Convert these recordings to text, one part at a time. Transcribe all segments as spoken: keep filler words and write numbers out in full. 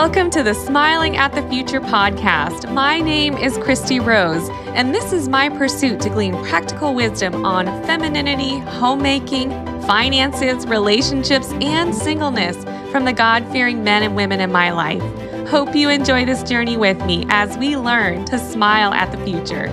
Welcome to the Smiling at the Future podcast. My name is Christy Rose, and this is my pursuit to glean practical wisdom on femininity, homemaking, finances, relationships, and singleness from the God-fearing men and women in my life. Hope you enjoy this journey with me as we learn to smile at the future.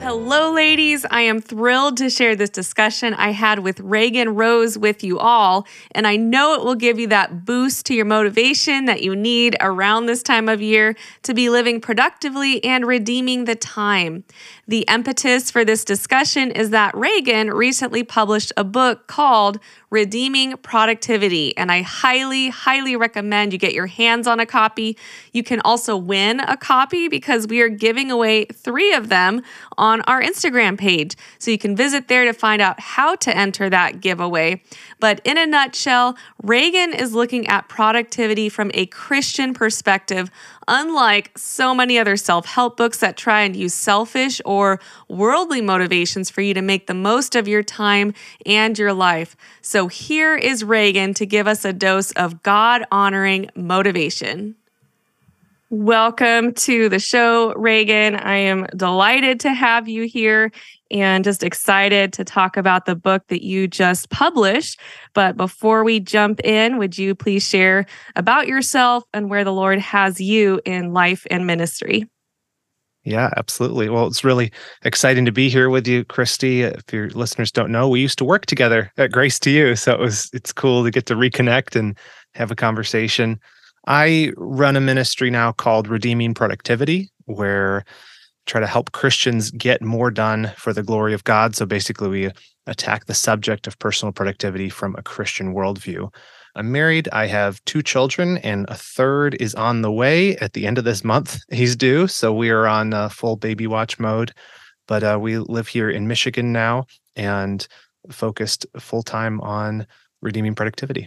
Hello, ladies. I am thrilled to share this discussion I had with Reagan Rose with you all, and I know it will give you that boost to your motivation that you need around this time of year to be living productively and redeeming the time. The impetus for this discussion is that Reagan recently published a book called Redeeming Productivity, and I highly, highly recommend you get your hands on a copy. You can also win a copy because we are giving away three of them on our Instagram page, so you can visit there to find out how to enter that giveaway. But in a nutshell, Reagan is looking at productivity from a Christian perspective, unlike so many other self-help books that try and use selfish or worldly motivations for you to make the most of your time and your life. So here is Reagan to give us a dose of God-honoring motivation. Welcome to the show, Reagan. I am delighted to have you here and just excited to talk about the book that you just published. But before we jump in, would you please share about yourself and where the Lord has you in life and ministry? Yeah, absolutely. Well, it's really exciting to be here with you, Christy. If your listeners don't know, we used to work together at Grace To You, so it was it's cool to get to reconnect and have a conversation. I run a ministry now called Redeeming Productivity, where I try to help Christians get more done for the glory of God. So basically, we attack the subject of personal productivity from a Christian worldview. I'm married. I have two children, and a third is on the way. At the end of this month, he's due. So we are on uh, full baby watch mode. But uh, we live here in Michigan now and focused full-time on redeeming productivity.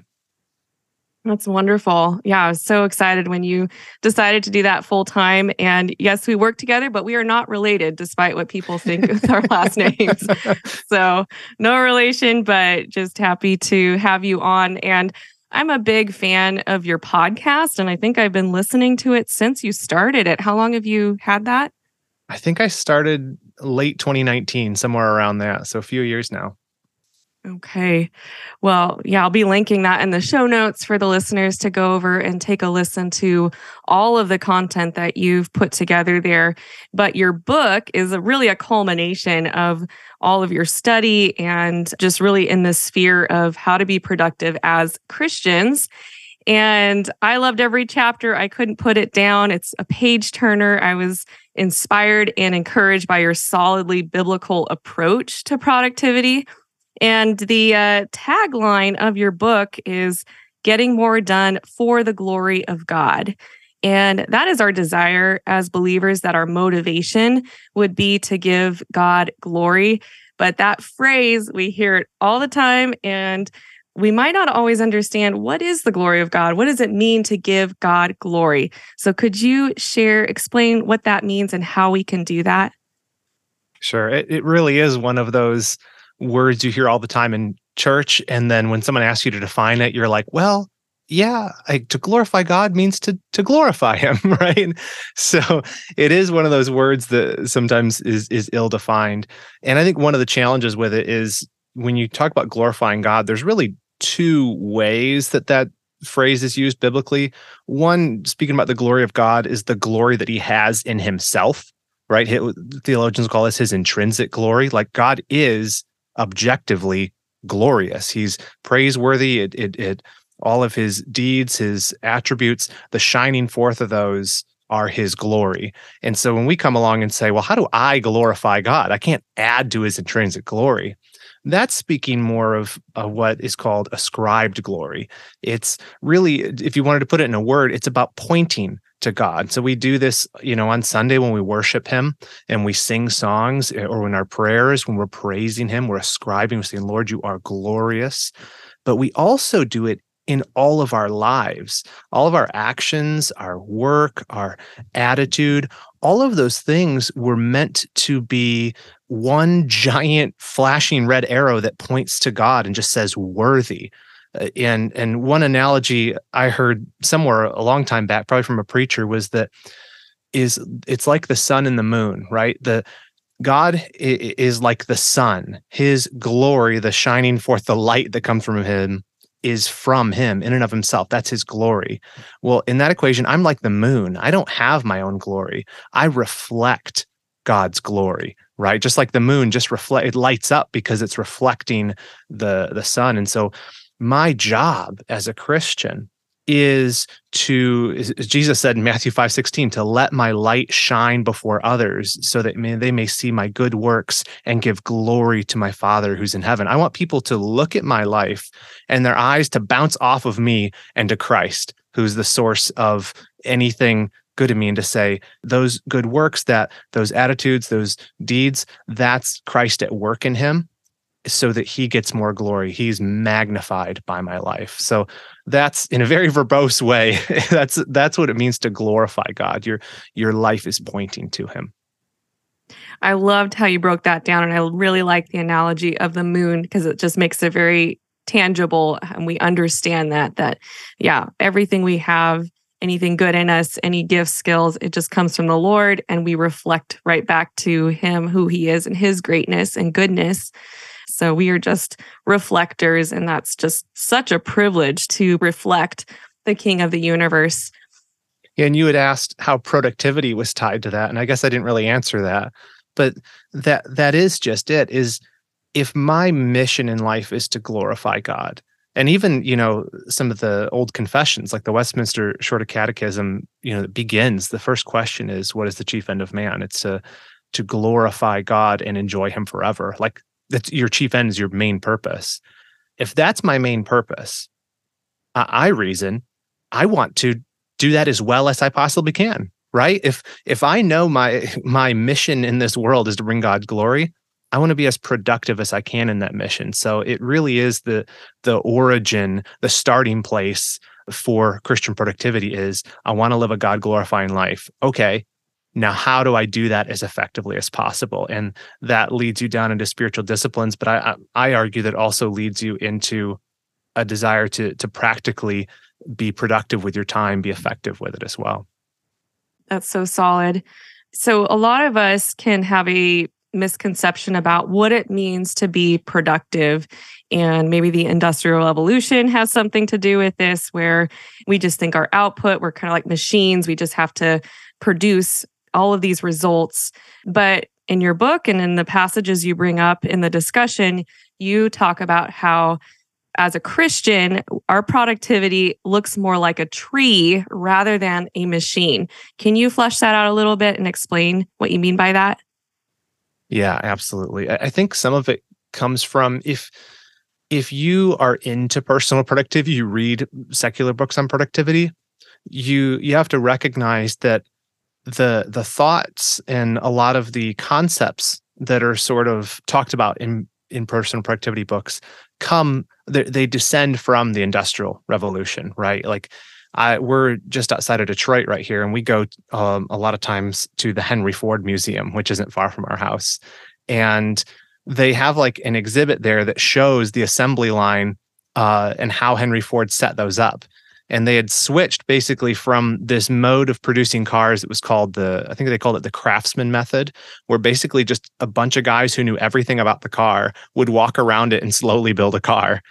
That's wonderful. Yeah, I was so excited when you decided to do that full-time. And yes, we work together, but we are not related, despite what people think with our last names. So no relation, but just happy to have you on. And I'm a big fan of your podcast, and I think I've been listening to it since you started it. How long have you had that? I think I started late twenty nineteen, somewhere around that. So a few years now. Okay. Well, yeah, I'll be linking that in the show notes for the listeners to go over and take a listen to all of the content that you've put together there. But your book is a, really a culmination of all of your study and just really in the sphere of how to be productive as Christians. And I loved every chapter. I couldn't put it down. It's a page turner. I was inspired and encouraged by your solidly biblical approach to productivity. And the uh, tagline of your book is getting more done for the glory of God. And that is our desire as believers, that our motivation would be to give God glory. But that phrase, we hear it all the time, and we might not always understand, what is the glory of God? What does it mean to give God glory? So could you share, explain what that means and how we can do that? Sure. It, it really is one of those words you hear all the time in church. And then when someone asks you to define it, you're like, well, yeah, I, to glorify God means to to glorify him, right? So it is one of those words that sometimes is is ill-defined. And I think one of the challenges with it is when you talk about glorifying God, there's really two ways that that phrase is used biblically. One, speaking about the glory of God, is the glory that he has in himself, right? Theologians call this his intrinsic glory. Like God is objectively glorious. He's praiseworthy. It, it, it, all of his deeds, his attributes, the shining forth of those are his glory. And so when we come along and say, well, how do I glorify God? I can't add to his intrinsic glory. That's speaking more of uh, what is called ascribed glory. It's really, if you wanted to put it in a word, it's about pointing to God. So we do this, you know, on Sunday when we worship him and we sing songs, or in our prayers, when we're praising him, we're ascribing, we're saying, Lord, you are glorious. But we also do it in all of our lives, all of our actions, our work, our attitude, all of those things were meant to be one giant flashing red arrow that points to God and just says, worthy. And and one analogy I heard somewhere a long time back, probably from a preacher, was that is it's like the sun and the moon, right? The God is like the sun. His glory, the shining forth, the light that comes from him, is from him in and of himself. That's his glory. Well, in that equation, I'm like the moon. I don't have my own glory. I reflect God's glory, right? Just like the moon just reflect, it lights up because it's reflecting the, the sun. And so my job as a Christian is to, as Jesus said in Matthew five sixteen, to let my light shine before others so that may, they may see my good works and give glory to my Father who's in heaven. I want people to look at my life and their eyes to bounce off of me and to Christ, who's the source of anything good in me, and to say those good works, that those attitudes, those deeds, that's Christ at work in him, so that he gets more glory. He's magnified by my life. So that's, in a very verbose way, that's that's what it means to glorify God. Your your life is pointing to him. I loved how you broke that down, and I really like the analogy of the moon, because it just makes it very tangible, and we understand that that yeah, everything we have, anything good in us, any gifts, skills, it just comes from the Lord, and we reflect right back to him, who he is and his greatness and goodness. So we are just reflectors, and that's just such a privilege to reflect the King of the universe. And you had asked how productivity was tied to that, and I guess I didn't really answer that. But that that is just it, is if my mission in life is to glorify God, and even, you know, some of the old confessions, like the Westminster Shorter Catechism, you know, that begins, the first question is, what is the chief end of man? It's to, to glorify God and enjoy him forever. Like, that's your chief end, is your main purpose. If that's my main purpose, I, I reason I want to do that as well as I possibly can, right? If if I know my my mission in this world is to bring God glory, I want to be as productive as I can in that mission. So it really is the the origin, the starting place for Christian productivity is, I want to live a God-glorifying life. Okay, now how do I do that as effectively as possible? And that leads you down into spiritual disciplines, but I I argue that also leads you into a desire to to practically be productive with your time, be effective with it as well. That's so solid. So a lot of us can have a misconception about what it means to be productive. And maybe the Industrial Revolution has something to do with this, where we just think our output, we're kind of like machines, we just have to produce all of these results. But in your book and in the passages you bring up in the discussion, you talk about how, as a Christian, our productivity looks more like a tree rather than a machine. Can you flesh that out a little bit and explain what you mean by that? Yeah, absolutely. I think some of it comes from, if if you are into personal productivity, you read secular books on productivity, you you have to recognize that the the thoughts and a lot of the concepts that are sort of talked about in, in personal productivity books come, they, they descend from the Industrial Revolution, right? Like, I, we're just outside of Detroit right here, and we go um, a lot of times to the Henry Ford Museum, which isn't far from our house. And they have like an exhibit there that shows the assembly line uh, and how Henry Ford set those up. And they had switched basically from this mode of producing cars that was called the, I think they called it the craftsman method, where basically just a bunch of guys who knew everything about the car would walk around it and slowly build a car,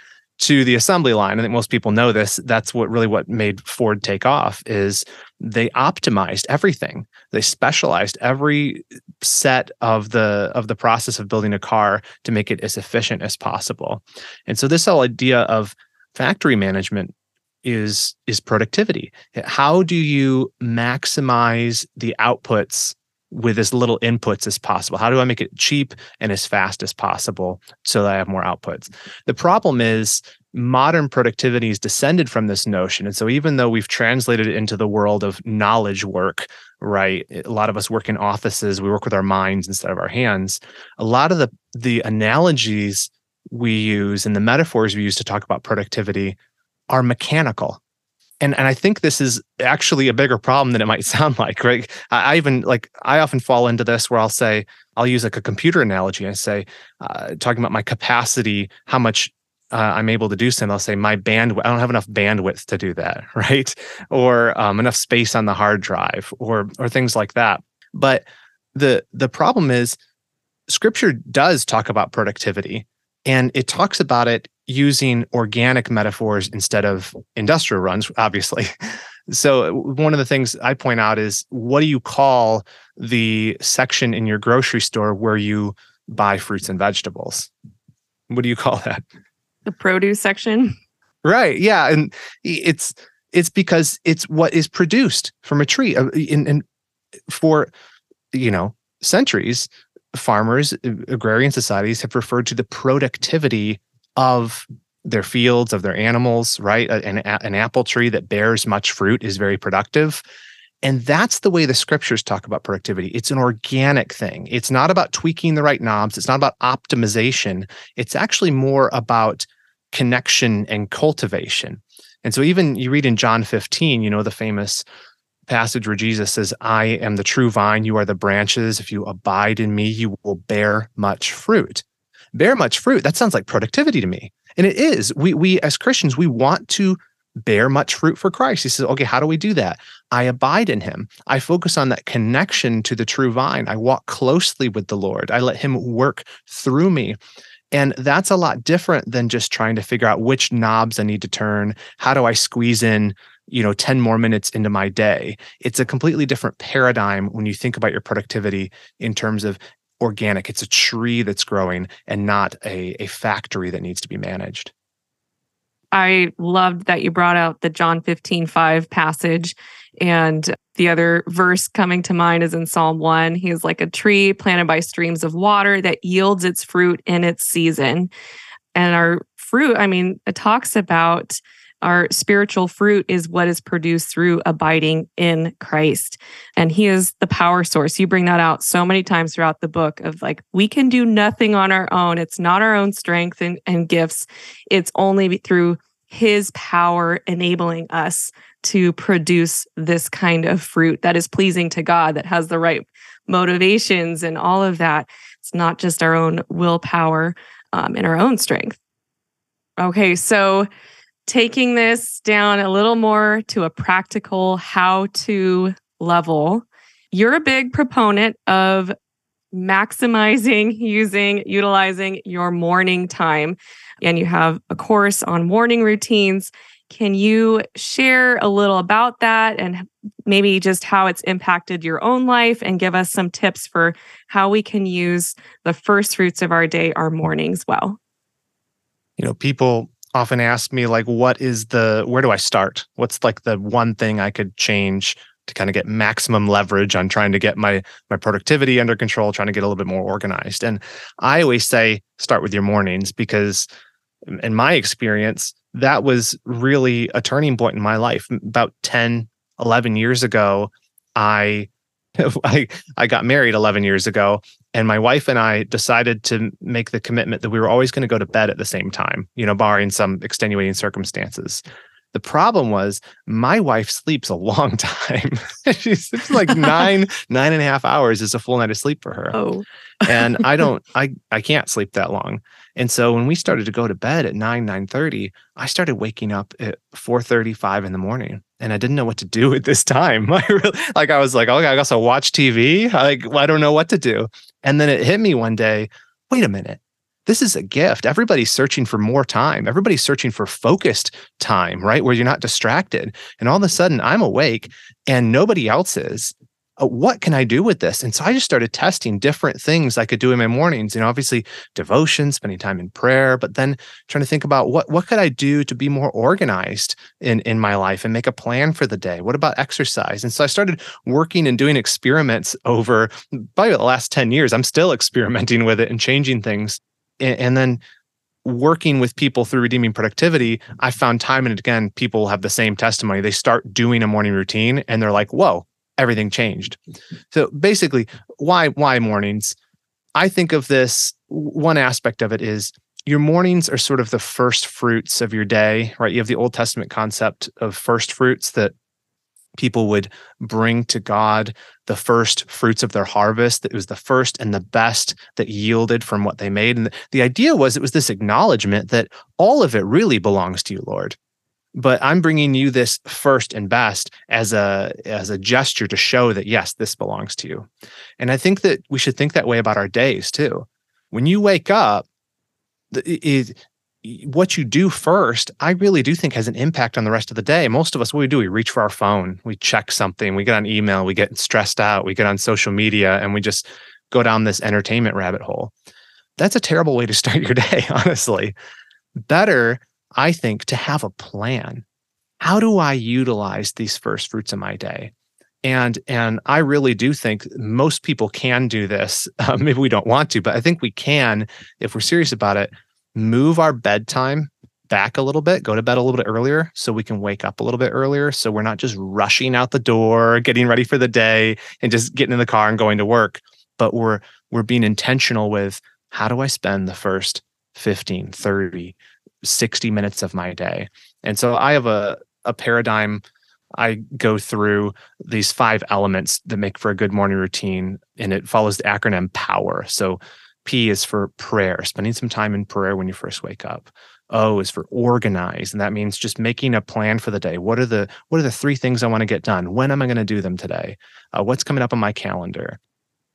to the assembly line. I think most people know this. That's what really what made Ford take off, is they optimized everything. They specialized every set of the of the process of building a car to make it as efficient as possible. And so this whole idea of factory management is is productivity. How do you maximize the outputs with as little inputs as possible? How do I make it cheap and as fast as possible so that I have more outputs? The problem is modern productivity is descended from this notion. And so even though we've translated it into the world of knowledge work, right? A lot of us work in offices, we work with our minds instead of our hands. A lot of the, the analogies we use and the metaphors we use to talk about productivity are mechanical. And and I think this is actually a bigger problem than it might sound like, right? I, I even like I often fall into this where I'll say, I'll use like a computer analogy and say, uh, talking about my capacity, how much uh, I'm able to do something, I'll say my bandwidth, I don't have enough bandwidth to do that, right? Or um, enough space on the hard drive or or things like that. But the the problem is Scripture does talk about productivity, and it talks about it using organic metaphors instead of industrial runs, obviously. So one of the things I point out is, what do you call the section in your grocery store where you buy fruits and vegetables? What do you call that? The produce section. Right. Yeah. And it's it's because it's what is produced from a tree. And, and for, you know, centuries, farmers, agrarian societies have referred to the productivity of their fields, of their animals, right? An, an apple tree that bears much fruit is very productive. And that's the way the Scriptures talk about productivity. It's an organic thing. It's not about tweaking the right knobs. It's not about optimization. It's actually more about connection and cultivation. And so even you read in John fifteen, you know, the famous passage where Jesus says, I am the true vine, you are the branches. If you abide in me, you will bear much fruit. Bear much fruit, that sounds like productivity to me. And it is. We, we as Christians, we want to bear much fruit for Christ. He says, okay, how do we do that? I abide in him. I focus on that connection to the true vine. I walk closely with the Lord. I let him work through me. And that's a lot different than just trying to figure out which knobs I need to turn. How do I squeeze in, you know, ten more minutes into my day? It's a completely different paradigm when you think about your productivity in terms of organic. It's a tree that's growing and not a, a factory that needs to be managed. I loved that you brought out the John fifteen five passage. And the other verse coming to mind is in Psalm one. He is like a tree planted by streams of water that yields its fruit in its season. And our fruit, I mean, it talks about our spiritual fruit is what is produced through abiding in Christ. And he is the power source. You bring that out so many times throughout the book of like, we can do nothing on our own. It's not our own strength and, and gifts. It's only through his power enabling us to produce this kind of fruit that is pleasing to God, that has the right motivations and all of that. It's not just our own willpower um, and our own strength. Okay, so taking this down a little more to a practical how-to level, you're a big proponent of maximizing, using, utilizing your morning time. And you have a course on morning routines. Can you share a little about that and maybe just how it's impacted your own life, and give us some tips for how we can use the first fruits of our day, our mornings, well? You know, people often ask me, like, what is the, where do I start? What's like the one thing I could change to kind of get maximum leverage on trying to get my my productivity under control, trying to get a little bit more organized? And I always say, start with your mornings, because in my experience, that was really a turning point in my life. About ten, eleven years ago, I, I, I got married eleven years ago. And my wife and I decided to make the commitment that we were always going to go to bed at the same time, you know, barring some extenuating circumstances. The problem was my wife sleeps a long time. She sleeps like nine, nine and a half hours is a full night of sleep for her. Oh. And I don't, I, I can't sleep that long. And so when we started to go to bed at nine, nine thirty, I started waking up at four thirty, five in the morning. And I didn't know what to do at this time. I really, like I was like, okay, I guess I'll watch T V. I, like, I don't know what to do. And then it hit me one day, wait a minute, this is a gift. Everybody's searching for more time. Everybody's searching for focused time, right? Where you're not distracted. And all of a sudden I'm awake and nobody else is. What can I do with this? And so I just started testing different things I could do in my mornings. You know, obviously devotion, spending time in prayer, but then trying to think about what what could I do to be more organized in, in my life and make a plan for the day? What about exercise? And so I started working and doing experiments over probably the last ten years. I'm still experimenting with it and changing things. And, and then working with people through Redeeming Productivity, I found time and again, people have the same testimony. They start doing a morning routine and they're like, whoa, everything changed. So basically, why why mornings? I think of this, one aspect of it is your mornings are sort of the first fruits of your day, right? You have the Old Testament concept of first fruits that people would bring to God the first fruits of their harvest. It was the first and the best that yielded from what they made. And the idea was, it was this acknowledgement that all of it really belongs to you, Lord. But I'm bringing you this first and best as a, as a gesture to show that, yes, this belongs to you. And I think that we should think that way about our days too. When you wake up, it, it, what you do first, I really do think has an impact on the rest of the day. Most of us, what we do, we reach for our phone, we check something, we get on email, we get stressed out, we get on social media, and we just go down this entertainment rabbit hole. That's a terrible way to start your day, honestly. Better, I think, to have a plan. How do I utilize these first fruits of my day? And and I really do think most people can do this. Uh, maybe we don't want to, but I think we can, if we're serious about it, move our bedtime back a little bit, go to bed a little bit earlier so we can wake up a little bit earlier. So we're not just rushing out the door, getting ready for the day and just getting in the car and going to work, but we're we're being intentional with, how do I spend the first fifteen, thirty, sixty minutes of my day? And so I have a, a paradigm. I go through these five elements that make for a good morning routine, and it follows the acronym POWER. So P is for prayer, spending some time in prayer when you first wake up. O is for organize, and that means just making a plan for the day. What are the what are the three things I want to get done? When am I going to do them today? Uh, what's coming up on my calendar?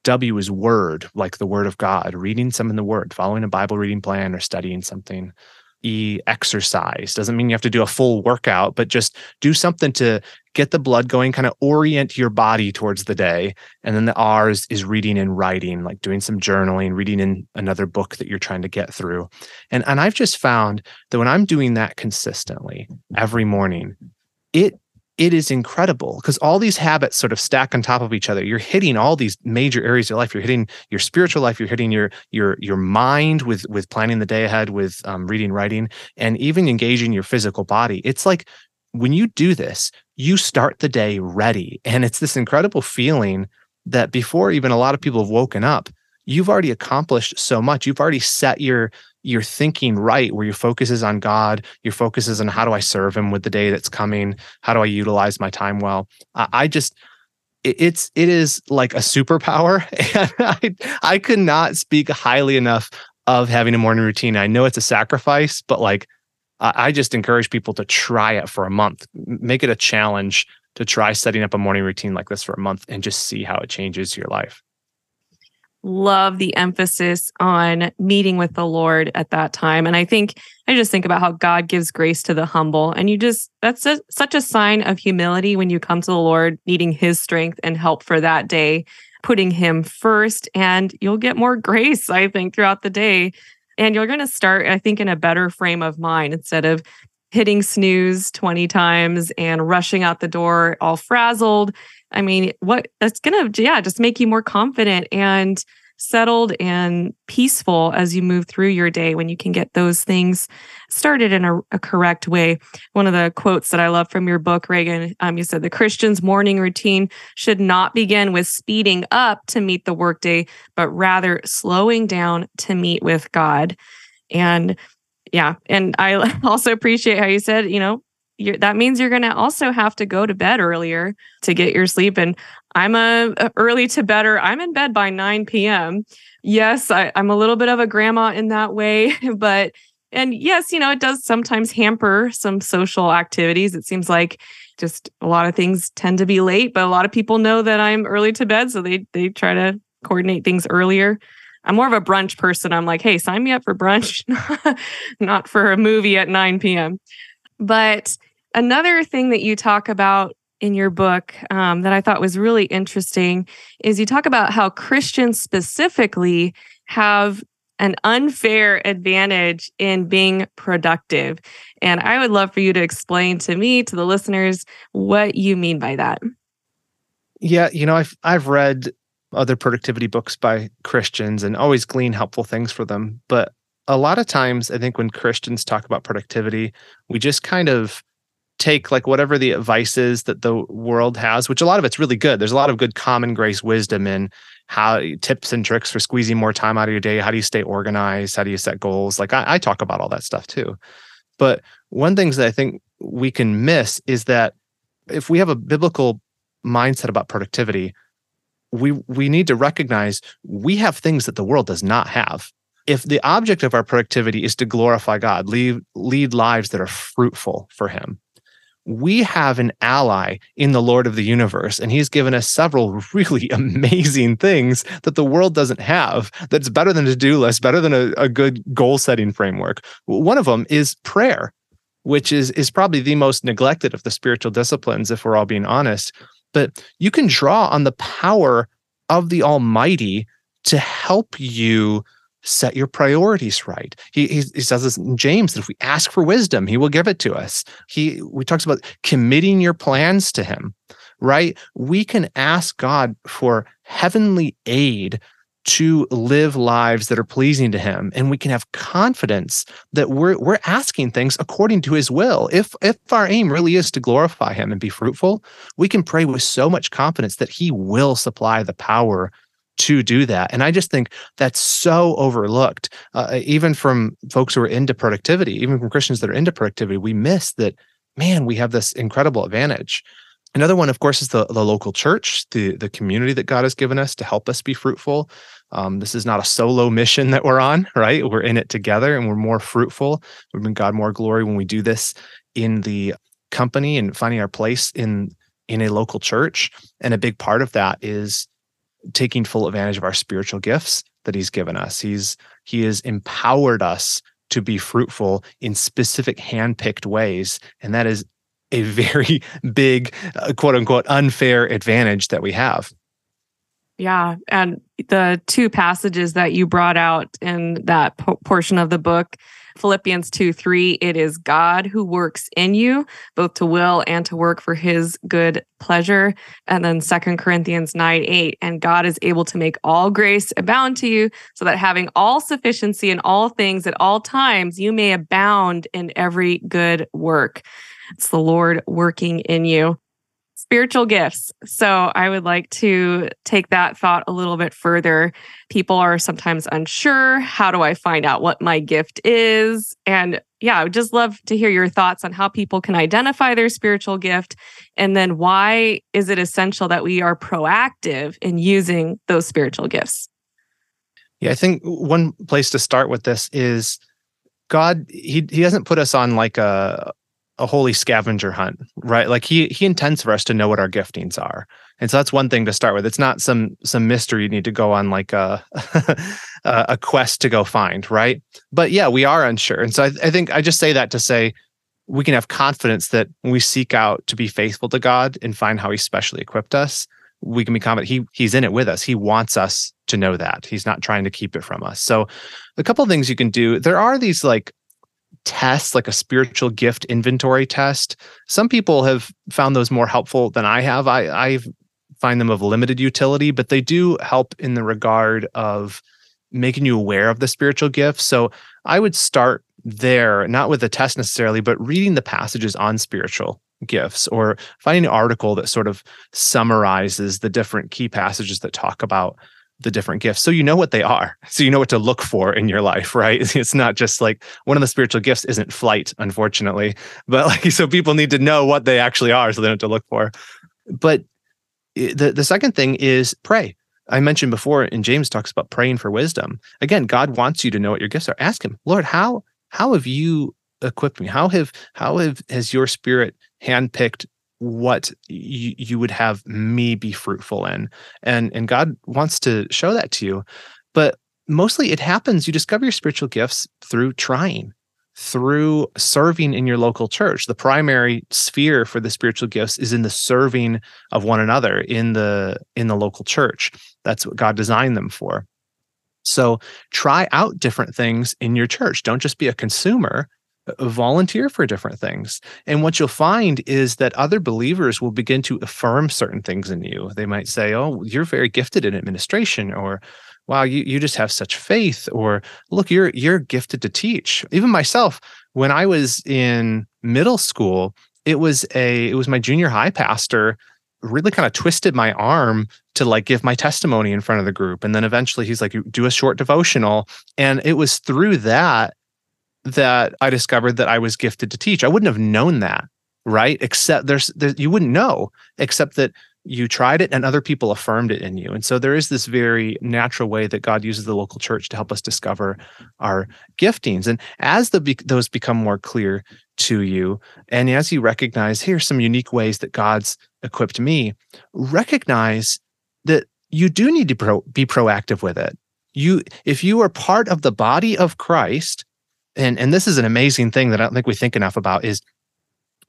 W is word, like the word of God, reading some in the word, following a Bible reading plan or studying something. E, exercise. Doesn't mean you have to do a full workout, but just do something to get the blood going, kind of orient your body towards the day. And then the R is, is reading and writing, like doing some journaling, reading in another book that you're trying to get through. And, and I've just found that when I'm doing that consistently every morning, it it is incredible, because all these habits sort of stack on top of each other. You're hitting all these major areas of your life. You're hitting your spiritual life. You're hitting your your your mind with with planning the day ahead, with um, reading, writing, and even engaging your physical body. It's like, when you do this, you start the day ready. And it's this incredible feeling that before even a lot of people have woken up, you've already accomplished so much. You've already set your, your thinking right, where your focus is on God, your focus is on, how do I serve him with the day that's coming? How do I utilize my time well? I, I just, it, it's, it is like a superpower. And I, I could not speak highly enough of having a morning routine. I know it's a sacrifice, but like, I just encourage people to try it for a month. Make it a challenge to try setting up a morning routine like this for a month and just see how it changes your life. Love the emphasis on meeting with the Lord at that time. And I think, I just think about how God gives grace to the humble. And you just, that's a, such a sign of humility when you come to the Lord, needing his strength and help for that day, putting him first, and you'll get more grace, I think, throughout the day. And you're going to start, I think, in a better frame of mind, instead of hitting snooze twenty times and rushing out the door all frazzled. I mean, what that's going to, yeah, just make you more confident and settled and peaceful as you move through your day, when you can get those things started in a, a correct way. One of the quotes that I love from your book, Reagan, um, you said, the Christian's morning routine should not begin with speeding up to meet the workday, but rather slowing down to meet with God. And yeah, and I also appreciate how you said, you know, You're, that means you're going to also have to go to bed earlier to get your sleep. And I'm a, a early to bedder. I'm in bed by nine p.m. Yes, I, I'm a little bit of a grandma in that way. But, and yes, you know, it does sometimes hamper some social activities. It seems like just a lot of things tend to be late, but a lot of people know that I'm early to bed, so they they try to coordinate things earlier. I'm more of a brunch person. I'm like, hey, sign me up for brunch, not for a movie at nine p.m. But another thing that you talk about in your book um, that I thought was really interesting is you talk about how Christians specifically have an unfair advantage in being productive. And I would love for you to explain to me, to the listeners, what you mean by that. Yeah, you know, I've, I've read other productivity books by Christians and always glean helpful things for them. But a lot of times, I think when Christians talk about productivity, we just kind of take like whatever the advice is that the world has, which a lot of it's really good. There's a lot of good common grace wisdom in how tips and tricks for squeezing more time out of your day. How do you stay organized? How do you set goals? Like I, I talk about all that stuff too. But one thing that I think we can miss is that if we have a biblical mindset about productivity, we we need to recognize we have things that the world does not have. If the object of our productivity is to glorify God, lead, lead lives that are fruitful for Him, we have an ally in the Lord of the universe, and He's given us several really amazing things that the world doesn't have, that's better than a to-do list, better than a, a good goal-setting framework. One of them is prayer, which is, is probably the most neglected of the spiritual disciplines, if we're all being honest. But you can draw on the power of the Almighty to help you set your priorities right. He, he, he says this in James, that if we ask for wisdom, He will give it to us. He we talks about committing your plans to Him, right? We can ask God for heavenly aid to live lives that are pleasing to Him, and we can have confidence that we're we're asking things according to His will. If if our aim really is to glorify Him and be fruitful, we can pray with so much confidence that He will supply the power to do that. And I just think that's so overlooked, uh, even from folks who are into productivity, even from Christians that are into productivity. We miss that, man, we have this incredible advantage. Another one, of course, is the, the local church, the, the community that God has given us to help us be fruitful. Um, this is not a solo mission that we're on, right? We're in it together, and we're more fruitful. We bring God more glory when we do this in the company and finding our place in, in a local church. And a big part of that is taking full advantage of our spiritual gifts that He's given us. He's He has empowered us to be fruitful in specific handpicked ways, and that is a very big, uh, quote unquote, unfair advantage that we have. Yeah. And the two passages that you brought out in that po- portion of the book, Philippians two three, it is God who works in you, both to will and to work for His good pleasure. And then Second Corinthians nine eight, and God is able to make all grace abound to you, so that having all sufficiency in all things at all times, you may abound in every good work. It's the Lord working in you. Spiritual gifts. So I would like to take that thought a little bit further. People are sometimes unsure. How do I find out what my gift is? And yeah, I would just love to hear your thoughts on how people can identify their spiritual gift, and then why is it essential that we are proactive in using those spiritual gifts? Yeah, I think one place to start with this is God, he, he hasn't put us on like a a holy scavenger hunt, right? Like he he intends for us to know what our giftings are. And so that's one thing to start with. It's not some some mystery you need to go on like a a quest to go find, right? But yeah, we are unsure. And so I, I think I just say that to say we can have confidence that when we seek out to be faithful to God and find how He specially equipped us, we can be confident he, he's in it with us. He wants us to know that. He's not trying to keep it from us. So a couple of things you can do. There are these like tests, like a spiritual gift inventory test. Some people have found those more helpful than I have. I I've find them of limited utility, but they do help in the regard of making you aware of the spiritual gifts. So I would start there, not with a test necessarily, but reading the passages on spiritual gifts or finding an article that sort of summarizes the different key passages that talk about the different gifts. So you know what they are. So you know what to look for in your life, right? It's not just like one of the spiritual gifts isn't flight, unfortunately, but like, so people need to know what they actually are so they know what to look for. But the, the second thing is pray. I mentioned before, and James talks about praying for wisdom. Again, God wants you to know what your gifts are. Ask Him, Lord, how, how have you equipped me? How have, how have, has your Spirit handpicked what you, you would have me be fruitful in? And, and God wants to show that to you. But mostly it happens, you discover your spiritual gifts through trying, through serving in your local church. The primary sphere for the spiritual gifts is in the serving of one another in the, in the local church. That's what God designed them for. So try out different things in your church. Don't just be a consumer. Volunteer for different things. And what you'll find is that other believers will begin to affirm certain things in you. They might say, oh, you're very gifted in administration, or wow, you, you just have such faith, or look, you're you're gifted to teach. Even myself, when I was in middle school, it was a it was my junior high pastor really kind of twisted my arm to like give my testimony in front of the group. And then eventually he's like, do a short devotional. And it was through that that I discovered that I was gifted to teach. I wouldn't have known that right? Except there's, there, you wouldn't know, except that you tried it and other people affirmed it in you. And so there is this very natural way that God uses the local church to help us discover our giftings. And as the, those become more clear to you, and as you recognize, here's some unique ways that God's equipped me, recognize that you do need to pro, be proactive with it. You, if you are part of the body of Christ, and, and this is an amazing thing that I don't think we think enough about, is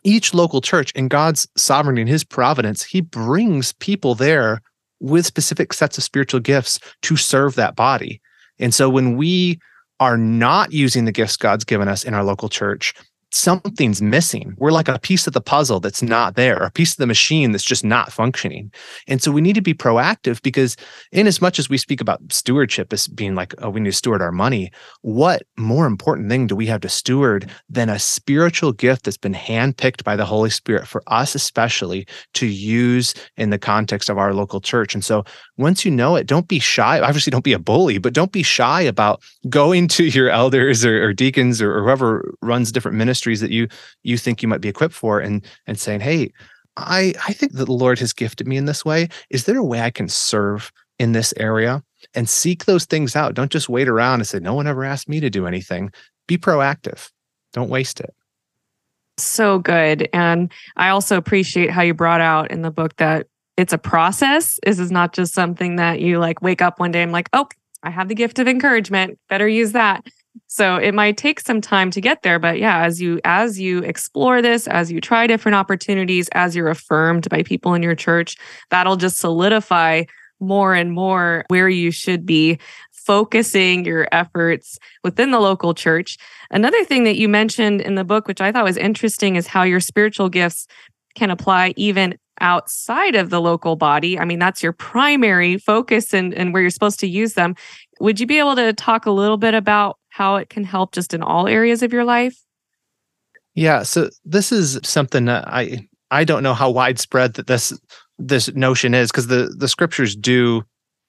each local church, in God's sovereignty and his providence, he brings people there with specific sets of spiritual gifts to serve that body. And so when we are not using the gifts God's given us in our local church, something's missing. We're like a piece of the puzzle that's not there, a piece of the machine that's just not functioning. And so we need to be proactive, because in as much as we speak about stewardship as being like, oh, we need to steward our money, what more important thing do we have to steward than a spiritual gift that's been handpicked by the Holy Spirit for us especially to use in the context of our local church? And so once you know it, don't be shy. Obviously, don't be a bully, but don't be shy about going to your elders or, or deacons or, or whoever runs different ministries that you you think you might be equipped for, and and saying, hey, I, I think that the Lord has gifted me in this way. Is there a way I can serve in this area? And seek those things out. Don't just wait around and say, no one ever asked me to do anything. Be proactive. Don't waste it. So good. And I also appreciate how you brought out in the book that it's a process. This is not just something that you like wake up one day and like, oh, I have the gift of encouragement. Better use that. So it might take some time to get there, but yeah, as you as you explore this, as you try different opportunities, as you're affirmed by people in your church, that'll just solidify more and more where you should be focusing your efforts within the local church. Another thing that you mentioned in the book, which I thought was interesting, is how your spiritual gifts can apply even outside of the local body. I mean, that's your primary focus and, and where you're supposed to use them. Would you be able to talk a little bit about how it can help just in all areas of your life? Yeah, so this is something that I I don't know how widespread that this this notion is, because the, the scriptures do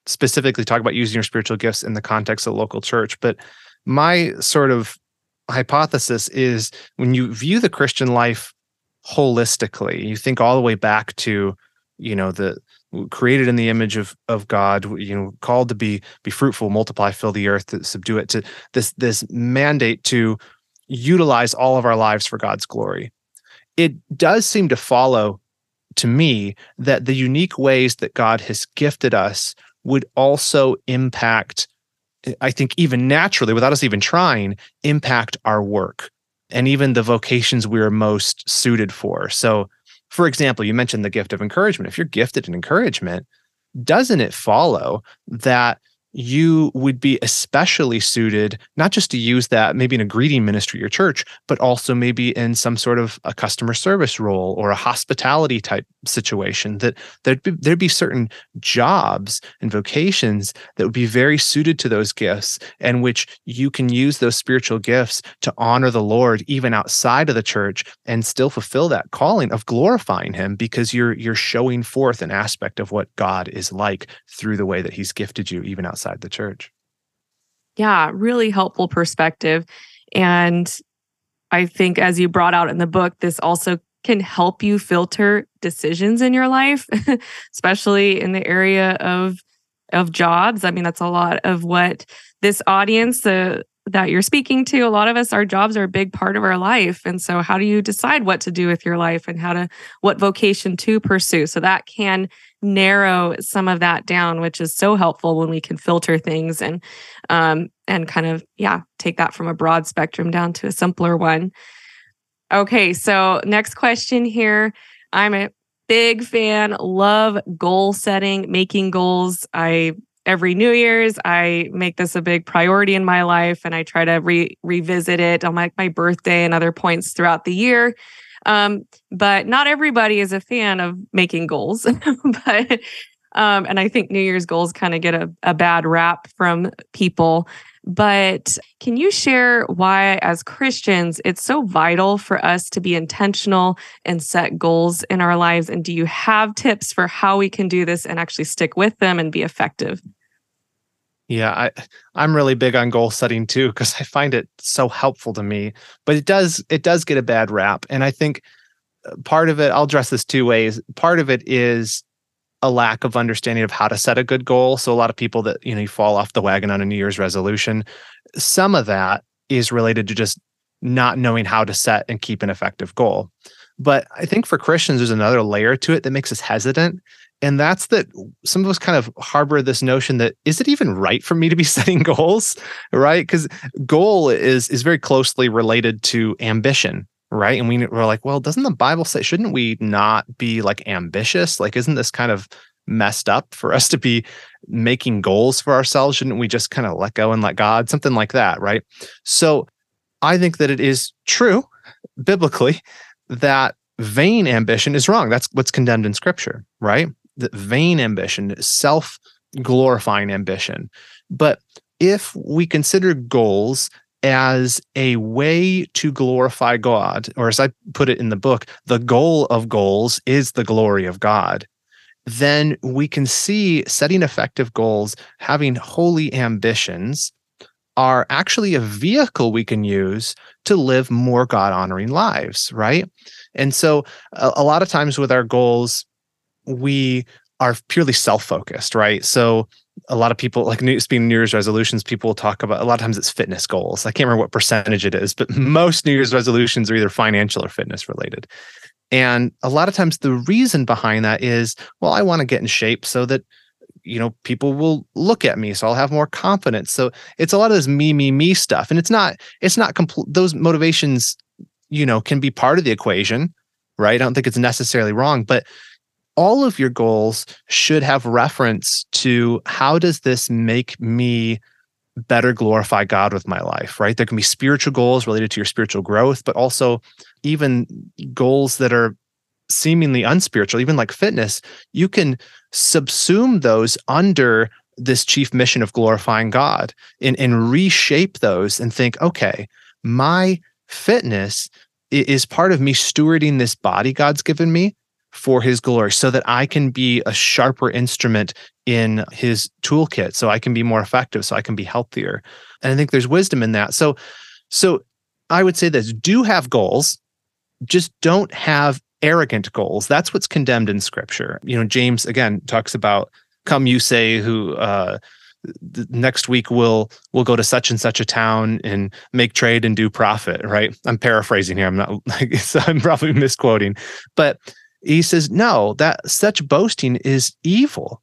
specifically talk about using your spiritual gifts in the context of the local church. But my sort of hypothesis is when you view the Christian life holistically, you think all the way back to, you know, the created in the image of of God, you know, called to be be fruitful, multiply, fill the earth, to subdue it, to this this mandate to utilize all of our lives for God's glory. It does seem to follow to me that the unique ways that God has gifted us would also impact, I think even naturally, without us even trying, impact our work and even the vocations we are most suited for. So, for example, you mentioned the gift of encouragement. If you're gifted in encouragement, doesn't it follow that you would be especially suited not just to use that maybe in a greeting ministry at your church, but also maybe in some sort of a customer service role or a hospitality type situation, that there'd be, there'd be certain jobs and vocations that would be very suited to those gifts, and which you can use those spiritual gifts to honor the Lord even outside of the church and still fulfill that calling of glorifying him, because you're you're showing forth an aspect of what God is like through the way that he's gifted you even outside the church. Yeah, really helpful perspective. And I think as you brought out in the book, this also can help you filter decisions in your life, especially in the area of, of jobs. I mean, that's a lot of what this audience uh, that you're speaking to, a lot of us, our jobs are a big part of our life. And so how do you decide what to do with your life and how to, what vocation to pursue? So that can narrow some of that down, which is so helpful when we can filter things and um, and kind of, yeah, take that from a broad spectrum down to a simpler one. Okay, so next question here. I'm a big fan, love goal setting, making goals. I Every New Year's, I make this a big priority in my life, and I try to re- revisit it on my, my birthday and other points throughout the year. Um, but not everybody is a fan of making goals. but um, and I think New Year's goals kind of get a, a bad rap from people. But can you share why, as Christians, it's so vital for us to be intentional and set goals in our lives? And do you have tips for how we can do this and actually stick with them and be effective? Yeah, I, I'm really big on goal setting too, because I find it so helpful to me. But it does it does get a bad rap. And I think part of it, I'll address this two ways. Part of it is a lack of understanding of how to set a good goal. So a lot of people that, you know, you fall off the wagon on a New Year's resolution. Some of that is related to just not knowing how to set and keep an effective goal. But I think for Christians, there's another layer to it that makes us hesitant. And that's that some of us kind of harbor this notion that, is it even right for me to be setting goals, right? Because goal is is very closely related to ambition, right? And we we're like, well, doesn't the Bible say, shouldn't we not be like ambitious? Like, isn't this kind of messed up for us to be making goals for ourselves? Shouldn't we just kind of let go and let God? Something like that, right? So I think that it is true, biblically, that vain ambition is wrong. That's what's condemned in Scripture, right? That vain ambition, self-glorifying ambition. But if we consider goals as a way to glorify God, or as I put it in the book, the goal of goals is the glory of God, then we can see setting effective goals, having holy ambitions, are actually a vehicle we can use to live more God-honoring lives, right? And so a, a lot of times with our goals, we are purely self-focused, right? So a lot of people, like new, speaking of New Year's resolutions, people will talk about, a lot of times it's fitness goals. I can't remember what percentage it is, but most New Year's resolutions are either financial or fitness related. And a lot of times the reason behind that is, well, I want to get in shape so that, you know, people will look at me, so I'll have more confidence. So it's a lot of this me, me, me stuff. And it's not, it's not complete. Those motivations, you know, can be part of the equation, right? I don't think it's necessarily wrong, but all of your goals should have reference to, how does this make me better glorify God with my life, right? There can be spiritual goals related to your spiritual growth, but also even goals that are seemingly unspiritual, even like fitness, you can subsume those under this chief mission of glorifying God and, and reshape those and think, okay, my fitness is part of me stewarding this body God's given me for His glory, so that I can be a sharper instrument in His toolkit, so I can be more effective, so I can be healthier. And I think there's wisdom in that. So, so I would say this, do have goals, just don't have arrogant goals. That's what's condemned in Scripture. You know, James, again, talks about, come you say who uh, next week we'll, we'll go to such and such a town and make trade and do profit, right? I'm paraphrasing here. I'm not, so I'm probably misquoting. But he says, no, that such boasting is evil.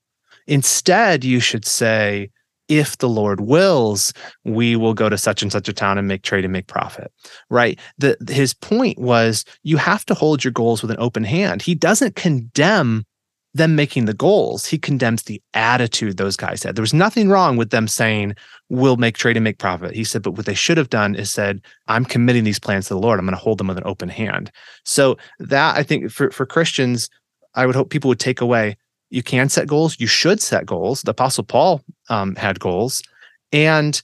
Instead, you should say, if the Lord wills, we will go to such and such a town and make trade and make profit, right? The, his point was, you have to hold your goals with an open hand. He doesn't condemn them making the goals. He condemns the attitude those guys had. There was nothing wrong with them saying, we'll make trade and make profit. He said, but what they should have done is said, I'm committing these plans to the Lord. I'm going to hold them with an open hand. So that, I think, for, for Christians, I would hope people would take away, you can set goals. You should set goals. The Apostle Paul um, had goals. And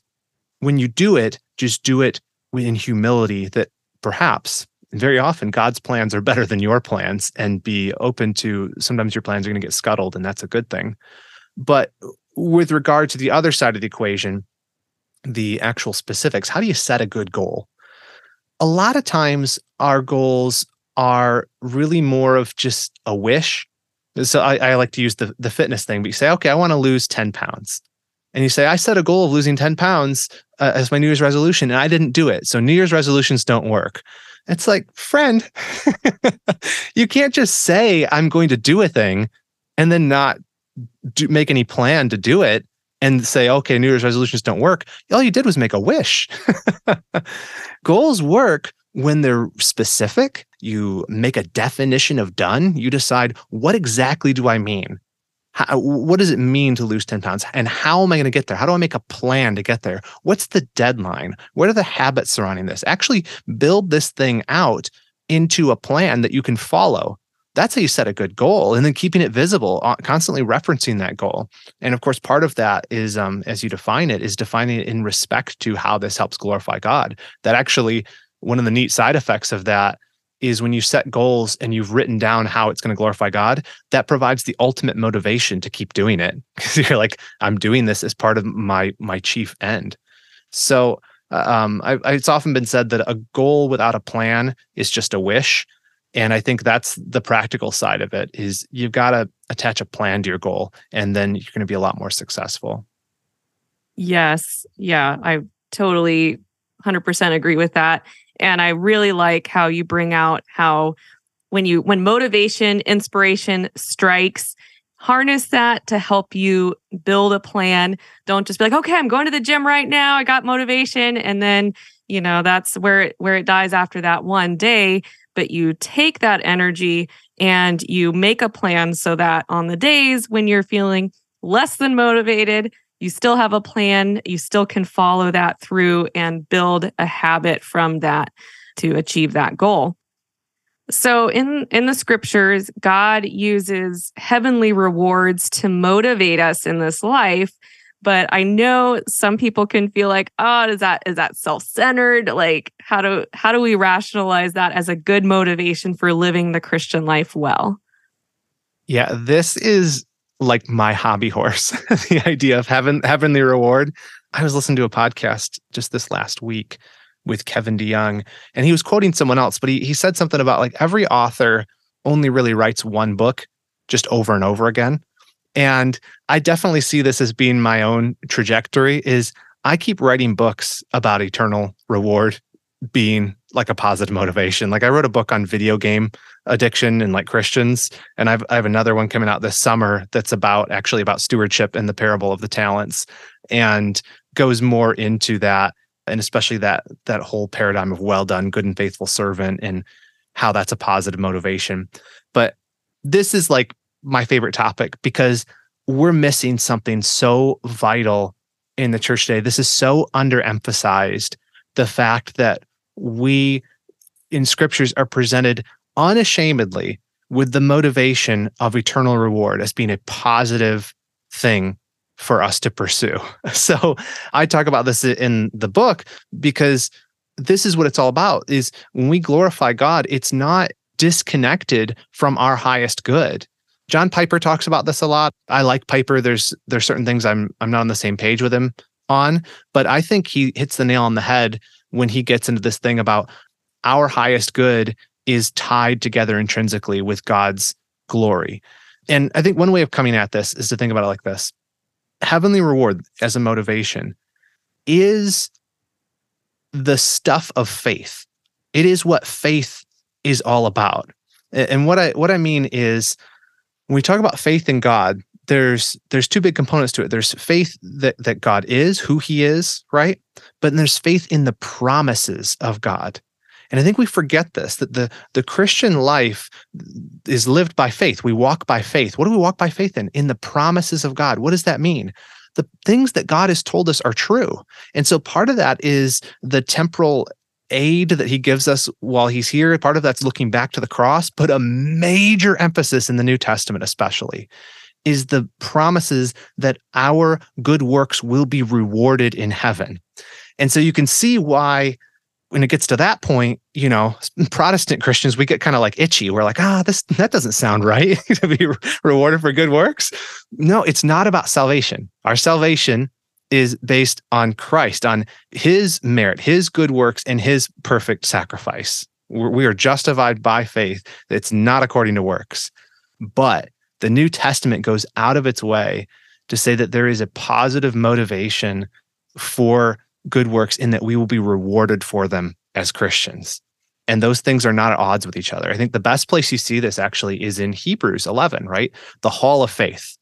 when you do it, just do it in humility, that perhaps, very often, God's plans are better than your plans, and be open to, sometimes your plans are going to get scuttled, and that's a good thing. But with regard to the other side of the equation, the actual specifics, how do you set a good goal? A lot of times our goals are really more of just a wish. So I, I like to use the, the fitness thing, but you say, okay, I want to lose ten pounds. And you say, I set a goal of losing ten pounds uh, as my New Year's resolution, and I didn't do it. So New Year's resolutions don't work. It's like, friend, you can't just say, I'm going to do a thing and then not do, make any plan to do it and say, okay, New Year's resolutions don't work. All you did was make a wish. Goals work when they're specific. You make a definition of done. You decide, what exactly do I mean? How, what does it mean to lose ten pounds? And how am I going to get there? How do I make a plan to get there? What's the deadline? What are the habits surrounding this? Actually build this thing out into a plan that you can follow. That's how you set a good goal. And then keeping it visible, constantly referencing that goal. And of course, part of that is, um, as you define it, is defining it in respect to how this helps glorify God. That actually, one of the neat side effects of that is, when you set goals and you've written down how it's going to glorify God, that provides the ultimate motivation to keep doing it. Because you're like, I'm doing this as part of my my chief end. So um, I, it's often been said that a goal without a plan is just a wish. And I think that's the practical side of it, is you've got to attach a plan to your goal, and then you're going to be a lot more successful. Yes. Yeah, I totally one hundred percent agree with that. And I really like how you bring out how when you when motivation, inspiration strikes, harness that to help you build a plan. Don't just be like, okay, I'm going to the gym right now. I got motivation. And then, you know, that's where it, where it dies after that one day. But you take that energy and you make a plan so that on the days when you're feeling less than motivated, you still have a plan. You still can follow that through and build a habit from that to achieve that goal. So in, in the scriptures, God uses heavenly rewards to motivate us in this life. But I know some people can feel like, oh, is that is that self-centered? Like, how do how do we rationalize that as a good motivation for living the Christian life well? Yeah, this is like my hobby horse, the idea of heaven, heavenly reward. I was listening to a podcast just this last week with Kevin DeYoung, and he was quoting someone else, but he he said something about like every author only really writes one book just over and over again. And I definitely see this as being my own trajectory, is I keep writing books about eternal reward being like a positive motivation. Like I wrote a book on video game addiction and like Christians, and I've, I have another one coming out this summer that's about actually about stewardship and the parable of the talents, and goes more into that, and especially that that whole paradigm of well done, good and faithful servant, and how that's a positive motivation. But this is like my favorite topic because we're missing something so vital in the church today. This is so underemphasized, the fact that we in scriptures are presented unashamedly with the motivation of eternal reward as being a positive thing for us to pursue. So I talk about this in the book because this is what it's all about, is when we glorify God, it's not disconnected from our highest good. John Piper talks about this a lot. I like Piper. There's there's certain things I'm I'm not on the same page with him on, but I think he hits the nail on the head when he gets into this thing about our highest good is tied together intrinsically with God's glory. And I think one way of coming at this is to think about it like this. Heavenly reward as a motivation is the stuff of faith. It is what faith is all about. And what I what I mean is, when we talk about faith in God, there's there's two big components to it. There's faith that that God is, who he is, right? But then there's faith in the promises of God. And I think we forget this, that the, the Christian life is lived by faith. We walk by faith. What do we walk by faith in? In the promises of God. What does that mean? The things that God has told us are true. And so part of that is the temporal aid that he gives us while he's here. Part of that's looking back to the cross, but a major emphasis in the New Testament especially is the promises that our good works will be rewarded in heaven. And so you can see why, when it gets to that point, you know, Protestant Christians, we get kind of like itchy. We're like, ah, this that doesn't sound right to be re- rewarded for good works. No, it's not about salvation. Our salvation is based on Christ, on his merit, his good works, and his perfect sacrifice. We're, we are justified by faith. It's not according to works. But the New Testament goes out of its way to say that there is a positive motivation for good works in that we will be rewarded for them as Christians. And those things are not at odds with each other. I think the best place you see this actually is in Hebrews eleven, right? The hall of faith.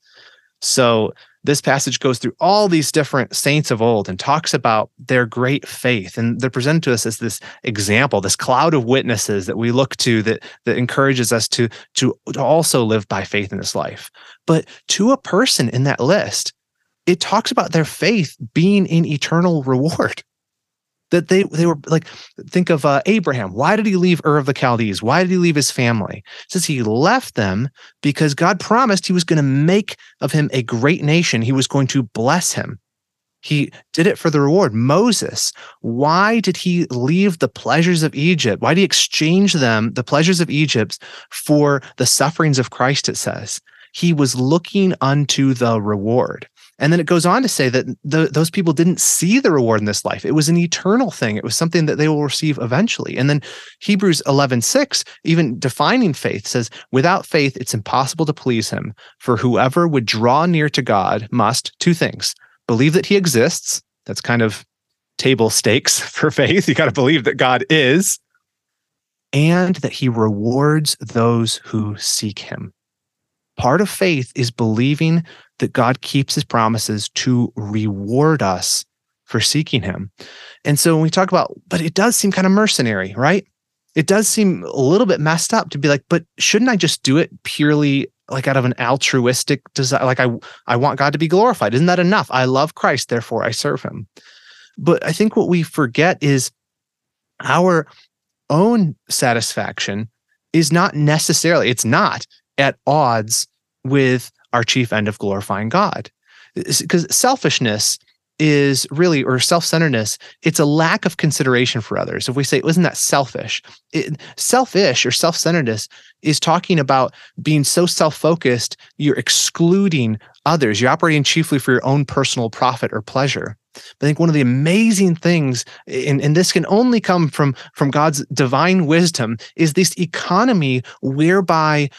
So this passage goes through all these different saints of old and talks about their great faith. And they're presented to us as this example, this cloud of witnesses that we look to that, that encourages us to, to, to also live by faith in this life. But to a person in that list, it talks about their faith being in eternal reward. That they they were like, think of uh, Abraham. Why did he leave Ur of the Chaldees? Why did he leave his family? It says he left them because God promised he was going to make of him a great nation. He was going to bless him. He did it for the reward. Moses, why did he leave the pleasures of Egypt? Why did he exchange them, the pleasures of Egypt, for the sufferings of Christ, it says? He was looking unto the reward. And then it goes on to say that the, those people didn't see the reward in this life. It was an eternal thing. It was something that they will receive eventually. And then Hebrews eleven six, even defining faith, says, without faith, it's impossible to please him. For whoever would draw near to God must, two things, believe that he exists. That's kind of table stakes for faith. You got to believe that God is. And that he rewards those who seek him. Part of faith is believing that God keeps his promises to reward us for seeking him. And so when we talk about, but it does seem kind of mercenary, right? It does seem a little bit messed up to be like, but shouldn't I just do it purely like out of an altruistic desire? Like I, I want God to be glorified. Isn't that enough? I love Christ, therefore I serve him. But I think what we forget is our own satisfaction is not necessarily, it's not at odds with our chief end of glorifying God. Because selfishness is really, or self-centeredness, it's a lack of consideration for others. If we say, isn't that selfish? It, selfish or self-centeredness is talking about being so self-focused, you're excluding others. You're operating chiefly for your own personal profit or pleasure. But I think one of the amazing things, and, and this can only come from, from God's divine wisdom, is this economy whereby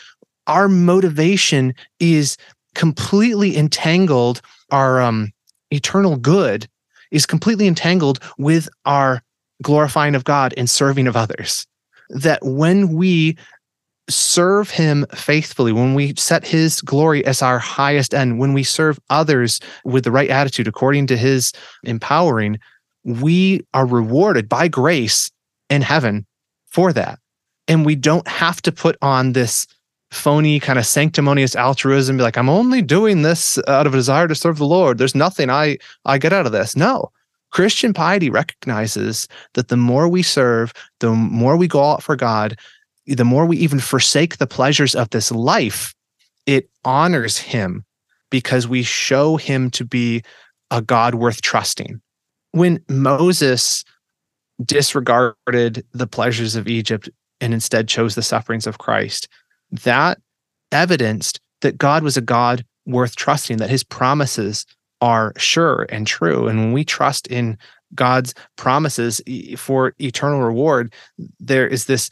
our motivation is completely entangled, our um, eternal good is completely entangled with our glorifying of God and serving of others. That when we serve him faithfully, when we set his glory as our highest end, when we serve others with the right attitude according to his empowering, we are rewarded by grace in heaven for that. And we don't have to put on this phony kind of sanctimonious altruism, be like, I'm only doing this out of a desire to serve the Lord. There's nothing I, I get out of this. No. Christian piety recognizes that the more we serve, the more we go out for God, the more we even forsake the pleasures of this life, it honors him because we show him to be a God worth trusting. When Moses disregarded the pleasures of Egypt and instead chose the sufferings of Christ, that evidenced that God was a God worth trusting, that his promises are sure and true. And when we trust in God's promises for eternal reward, there is this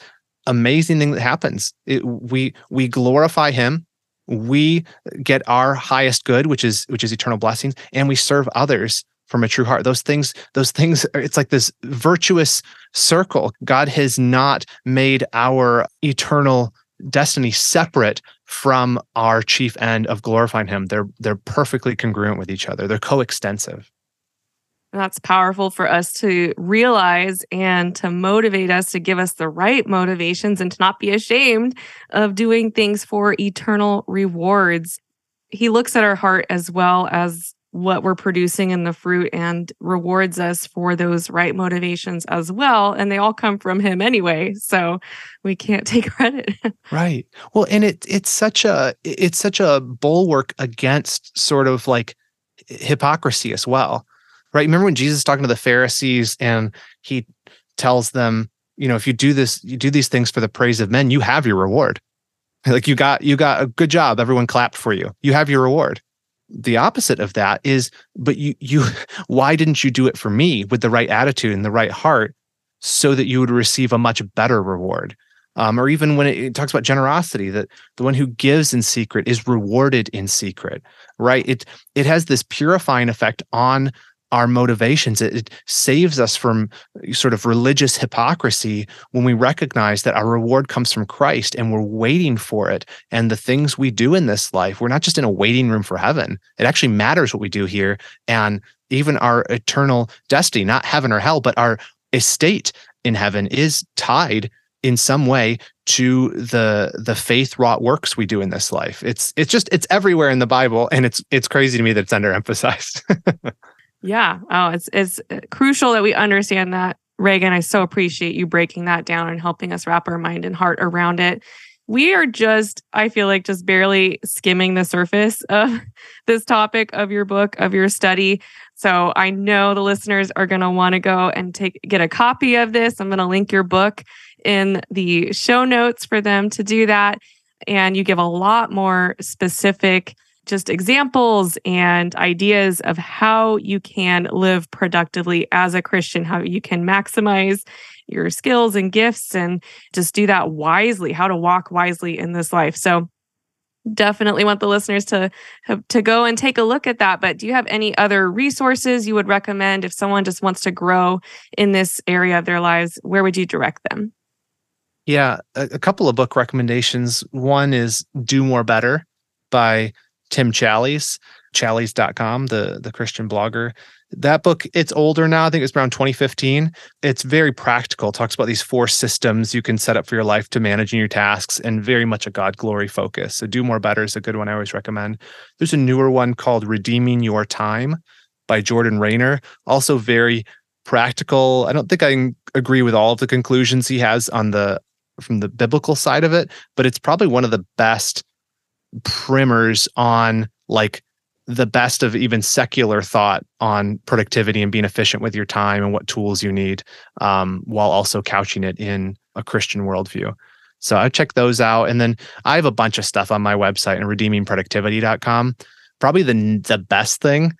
amazing thing that happens. It, we we glorify him, we get our highest good, which is which is eternal blessings, and we serve others from a true heart. Those things, those things, it's like this virtuous circle. God has not made our eternal destiny separate from our chief end of glorifying him. They're they're perfectly congruent with each other. They're coextensive. That's powerful for us to realize and to motivate us, to give us the right motivations and to not be ashamed of doing things for eternal rewards. He looks at our heart as well as what we're producing in the fruit and rewards us for those right motivations as well. And they all come from him anyway, so we can't take credit. Right. Well, and it it's such a it's such a bulwark against sort of like hypocrisy as well. Right? Remember when Jesus is talking to the Pharisees and he tells them, you know, if you do this, you do these things for the praise of men, you have your reward. Like you got, you got a good job. Everyone clapped for you. You have your reward. The opposite of that is, but you, you, why didn't you do it for me with the right attitude and the right heart so that you would receive a much better reward? Um, or even when it, it talks about generosity, that the one who gives in secret is rewarded in secret, right? It, it has this purifying effect on our motivations. It, it saves us from sort of religious hypocrisy when we recognize that our reward comes from Christ and we're waiting for it. And the things we do in this life, we're not just in a waiting room for heaven. It actually matters what we do here. And even our eternal destiny, not heaven or hell, but our estate in heaven is tied in some way to the the faith-wrought works we do in this life. It's it's just, it's everywhere in the Bible. And it's it's crazy to me that it's underemphasized. Yeah. Oh, it's it's crucial that we understand that. Reagan, I so appreciate you breaking that down and helping us wrap our mind and heart around it. We are just, I feel like, just barely skimming the surface of this topic of your book, of your study. So I know the listeners are going to want to go and take get a copy of this. I'm going to link your book in the show notes for them to do that. And you give a lot more specific just examples and ideas of how you can live productively as a Christian, how you can maximize your skills and gifts and just do that wisely, how to walk wisely in this life. So definitely want the listeners to, to go and take a look at that. But do you have any other resources you would recommend if someone just wants to grow in this area of their lives? Where would you direct them? Yeah, a couple of book recommendations. One is Do More Better by Tim Challies, challies dot com, the, the Christian blogger. That book, it's older now. I think it's around twenty fifteen. It's very practical. It talks about these four systems you can set up for your life to managing your tasks, and very much a God glory focus. So Do More Better is a good one I always recommend. There's a newer one called Redeeming Your Time by Jordan Rayner. Also very practical. I don't think I agree with all of the conclusions he has on the from the biblical side of it, but it's probably one of the best primers on like the best of even secular thought on productivity and being efficient with your time and what tools you need, um, while also couching it in a Christian worldview. So I check those out. And then I have a bunch of stuff on my website and redeeming productivity dot com. Probably the, the best thing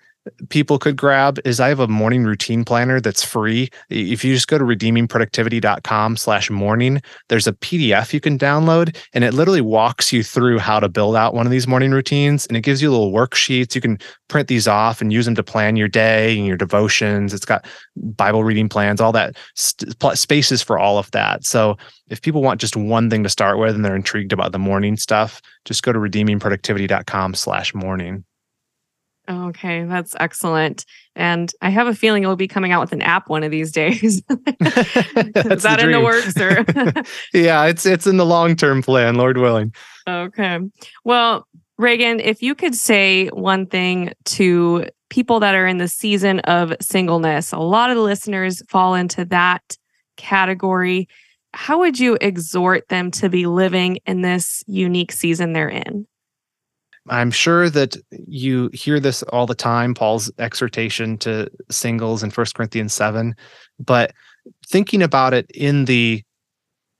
people could grab is I have a morning routine planner that's free. If you just go to redeeming productivity dot com slash morning, there's a P D F you can download, and it literally walks you through how to build out one of these morning routines. And it gives you little worksheets. You can print these off and use them to plan your day and your devotions. It's got Bible reading plans, all that st- spaces for all of that. So if people want just one thing to start with and they're intrigued about the morning stuff, just go to redeeming productivity dot com slash morning. Okay, that's excellent. And I have a feeling it will be coming out with an app one of these days. Is that in the works? Or yeah, it's it's in the long-term plan, Lord willing. Okay. Well, Reagan, if you could say one thing to people that are in the season of singleness, a lot of the listeners fall into that category. How would you exhort them to be living in this unique season they're in? I'm sure that you hear this all the time, Paul's exhortation to singles in First Corinthians seven, but thinking about it in the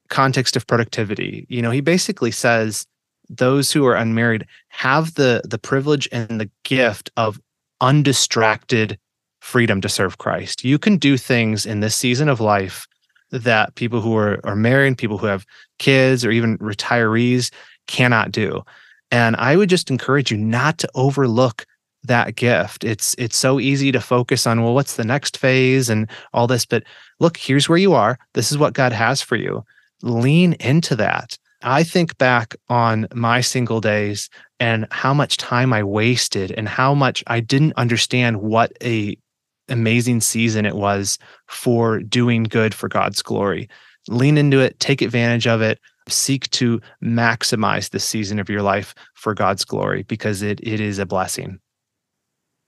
context of productivity, you know, he basically says those who are unmarried have the, the privilege and the gift of undistracted freedom to serve Christ. You can do things in this season of life that people who are, are married, people who have kids, or even retirees cannot do. And I would just encourage you not to overlook that gift. It's it's so easy to focus on, well, what's the next phase and all this, but look, here's where you are. This is what God has for you. Lean into that. I think back on my single days and how much time I wasted and how much I didn't understand what a amazing season it was for doing good for God's glory. Lean into it, take advantage of it. Seek to maximize the season of your life for God's glory, because it it is a blessing.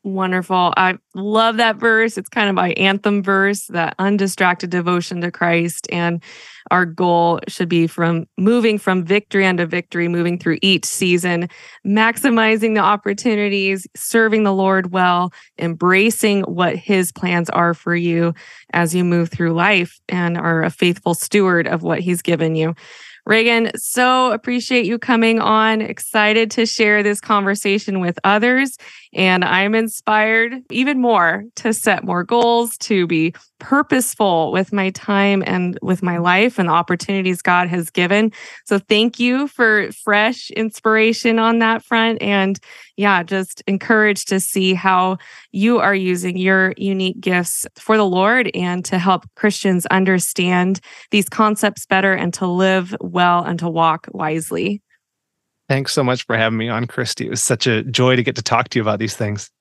Wonderful. I love that verse. It's kind of my anthem verse, that undistracted devotion to Christ. And our goal should be from moving from victory unto victory, moving through each season, maximizing the opportunities, serving the Lord well, embracing what His plans are for you as you move through life and are a faithful steward of what He's given you. Reagan, so appreciate you coming on. Excited to share this conversation with others. And I'm inspired even more to set more goals, to be purposeful with my time and with my life and the opportunities God has given. So thank you for fresh inspiration on that front. And yeah, just encouraged to see how you are using your unique gifts for the Lord and to help Christians understand these concepts better and to live well and to walk wisely. Thanks so much for having me on, Christy. It was such a joy to get to talk to you about these things.